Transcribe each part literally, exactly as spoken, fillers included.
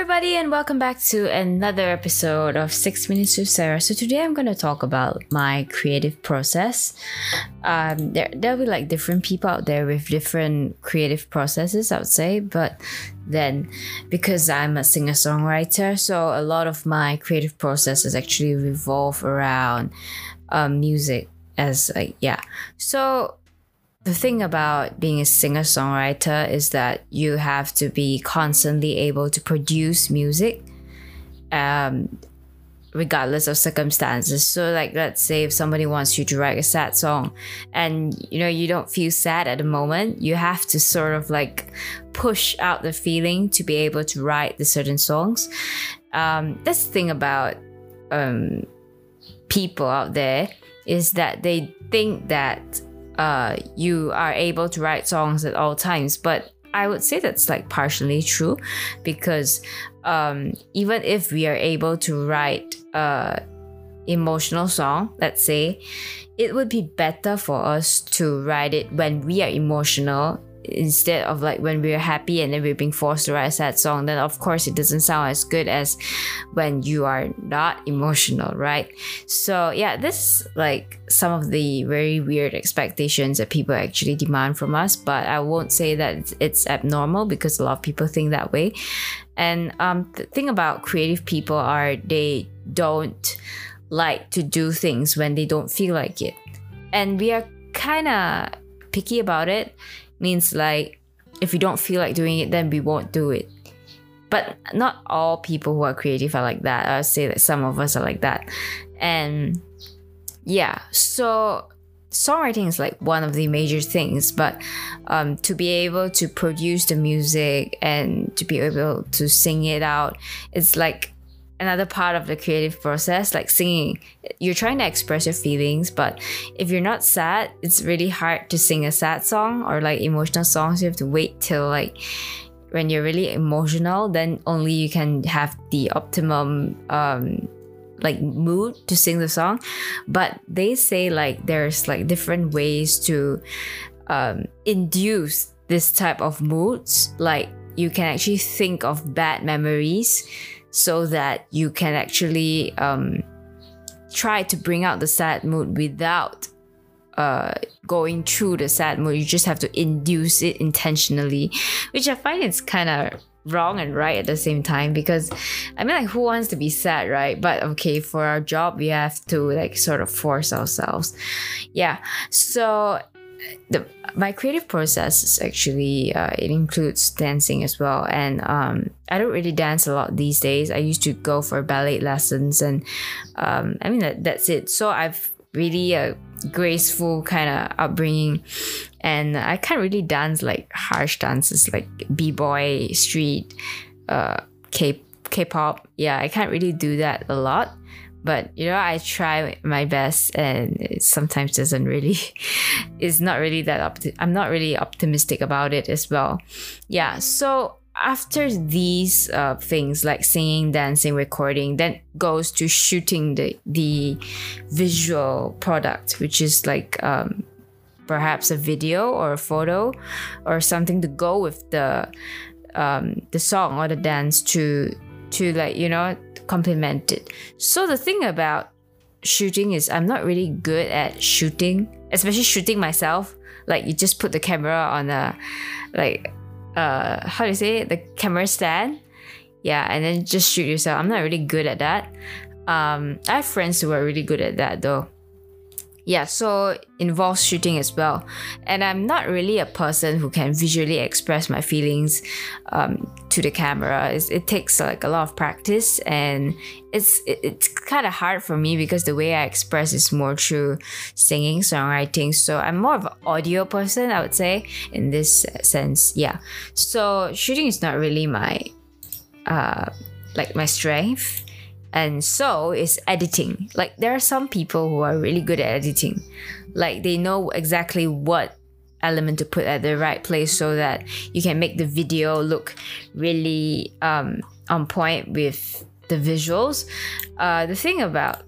everybody, and welcome back to another episode of Six Minutes with Sarah. So today I'm going to talk about my creative process. Um, there, there'll be like different people out there with different creative processes, I would say. But then, because I'm a singer-songwriter, so a lot of my creative processes actually revolve around um, music. As like, yeah, so. The thing about being a singer-songwriter is that you have to be constantly able to produce music um, regardless of circumstances. So like, let's say if somebody wants you to write a sad song and you know you don't feel sad at the moment, you have to sort of like push out the feeling to be able to write the certain songs. Um, that's the thing about um, people out there, is that they think that Uh, you are able to write songs at all times, but I would say that's like partially true, because um, even if we are able to write uh, emotional song, let's say, it would be better for us to write it when we are emotional instead of like when we're happy and then we're being forced to write a sad song. Then of course it doesn't sound as good as when you are not emotional, right? So yeah, this like some of the very weird expectations that people actually demand from us, but I won't say that it's abnormal because a lot of people think that way. And um, the thing about creative people are they don't like to do things when they don't feel like it, and we are kind of picky about it. Means like, if we don't feel like doing it, then we won't do it. But not all people who are creative are like that. I'll say that some of us are like that. And yeah, so songwriting is like one of the major things, but um, to be able to produce the music and to be able to sing it out, it's like another part of the creative process. Like singing, you're trying to express your feelings, but if you're not sad, it's really hard to sing a sad song or like emotional songs. You have to wait till like when you're really emotional, then only you can have the optimum um like mood to sing the song. But they say like there's like different ways to um induce this type of moods. Like you can actually think of bad memories so that you can actually um, try to bring out the sad mood without uh, going through the sad mood. You just have to induce it intentionally, which I find it's kind of wrong and right at the same time, because I mean, like, who wants to be sad, right? But okay, for our job, we have to like sort of force ourselves. Yeah, so the, my creative process is actually uh, it includes dancing as well. And um, I don't really dance a lot these days. I used to go for ballet lessons, and um, I mean that, that's it. So I've really a graceful kind of upbringing, and I can't really dance like harsh dances like b-boy, street, uh, K- K-pop. Yeah, I can't really do that a lot. But, you know, I try my best, and it sometimes doesn't really, it's not really that, opti- I'm not really optimistic about it as well. Yeah, so after these uh, things like singing, dancing, recording, then goes to shooting the, the visual product, which is like um, perhaps a video or a photo or something to go with the, um, the song or the dance to, to like, you know, complement it. So the thing about shooting is I'm not really good at shooting, especially shooting myself. Like you just put the camera on a like uh how do you say it? The camera stand, yeah, and then just shoot yourself. I'm not really good at that. um I have friends who are really good at that though. Yeah, so it involves shooting as well. And I'm not really a person who can visually express my feelings um, to the camera. It's, it takes like a lot of practice, and it's it, it's kind of hard for me because the way I express is more through singing, songwriting. So I'm more of an audio person, I would say, in this sense. Yeah. So shooting is not really my uh, like my strength. And so is editing. Like there are some people who are really good at editing. Like they know exactly what element to put at the right place so that you can make the video look really um, on point with the visuals. Uh, the thing about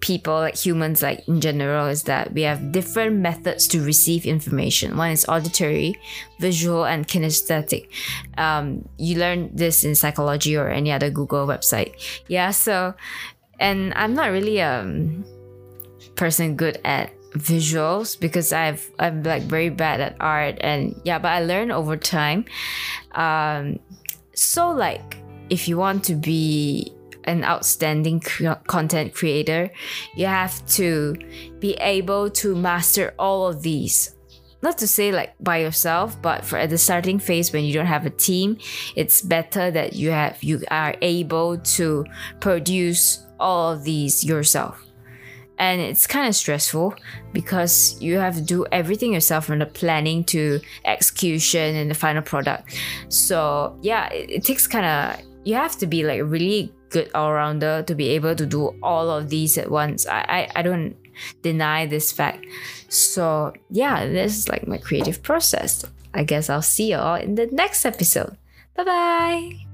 people, like humans, like in general, is that we have different methods to receive information. One is auditory, visual, and kinesthetic. Um, you learn this in psychology or any other Google website. Yeah, so, and I'm not really a person good at visuals because I've I'm like very bad at art, and yeah, but I learned over time. Um, so like, if you want to be an outstanding content creator, you have to be able to master all of these. Not to say like by yourself, but for at the starting phase when you don't have a team, it's better that you have you are able to produce all of these yourself. And it's kind of stressful because you have to do everything yourself, from the planning to execution and the final product. So yeah, it, it takes kind of, you have to be like really good all-rounder to be able to do all of these at once. I, I, I don't deny this fact. So yeah, this is like my creative process. I guess I'll see y'all in the next episode. Bye-bye!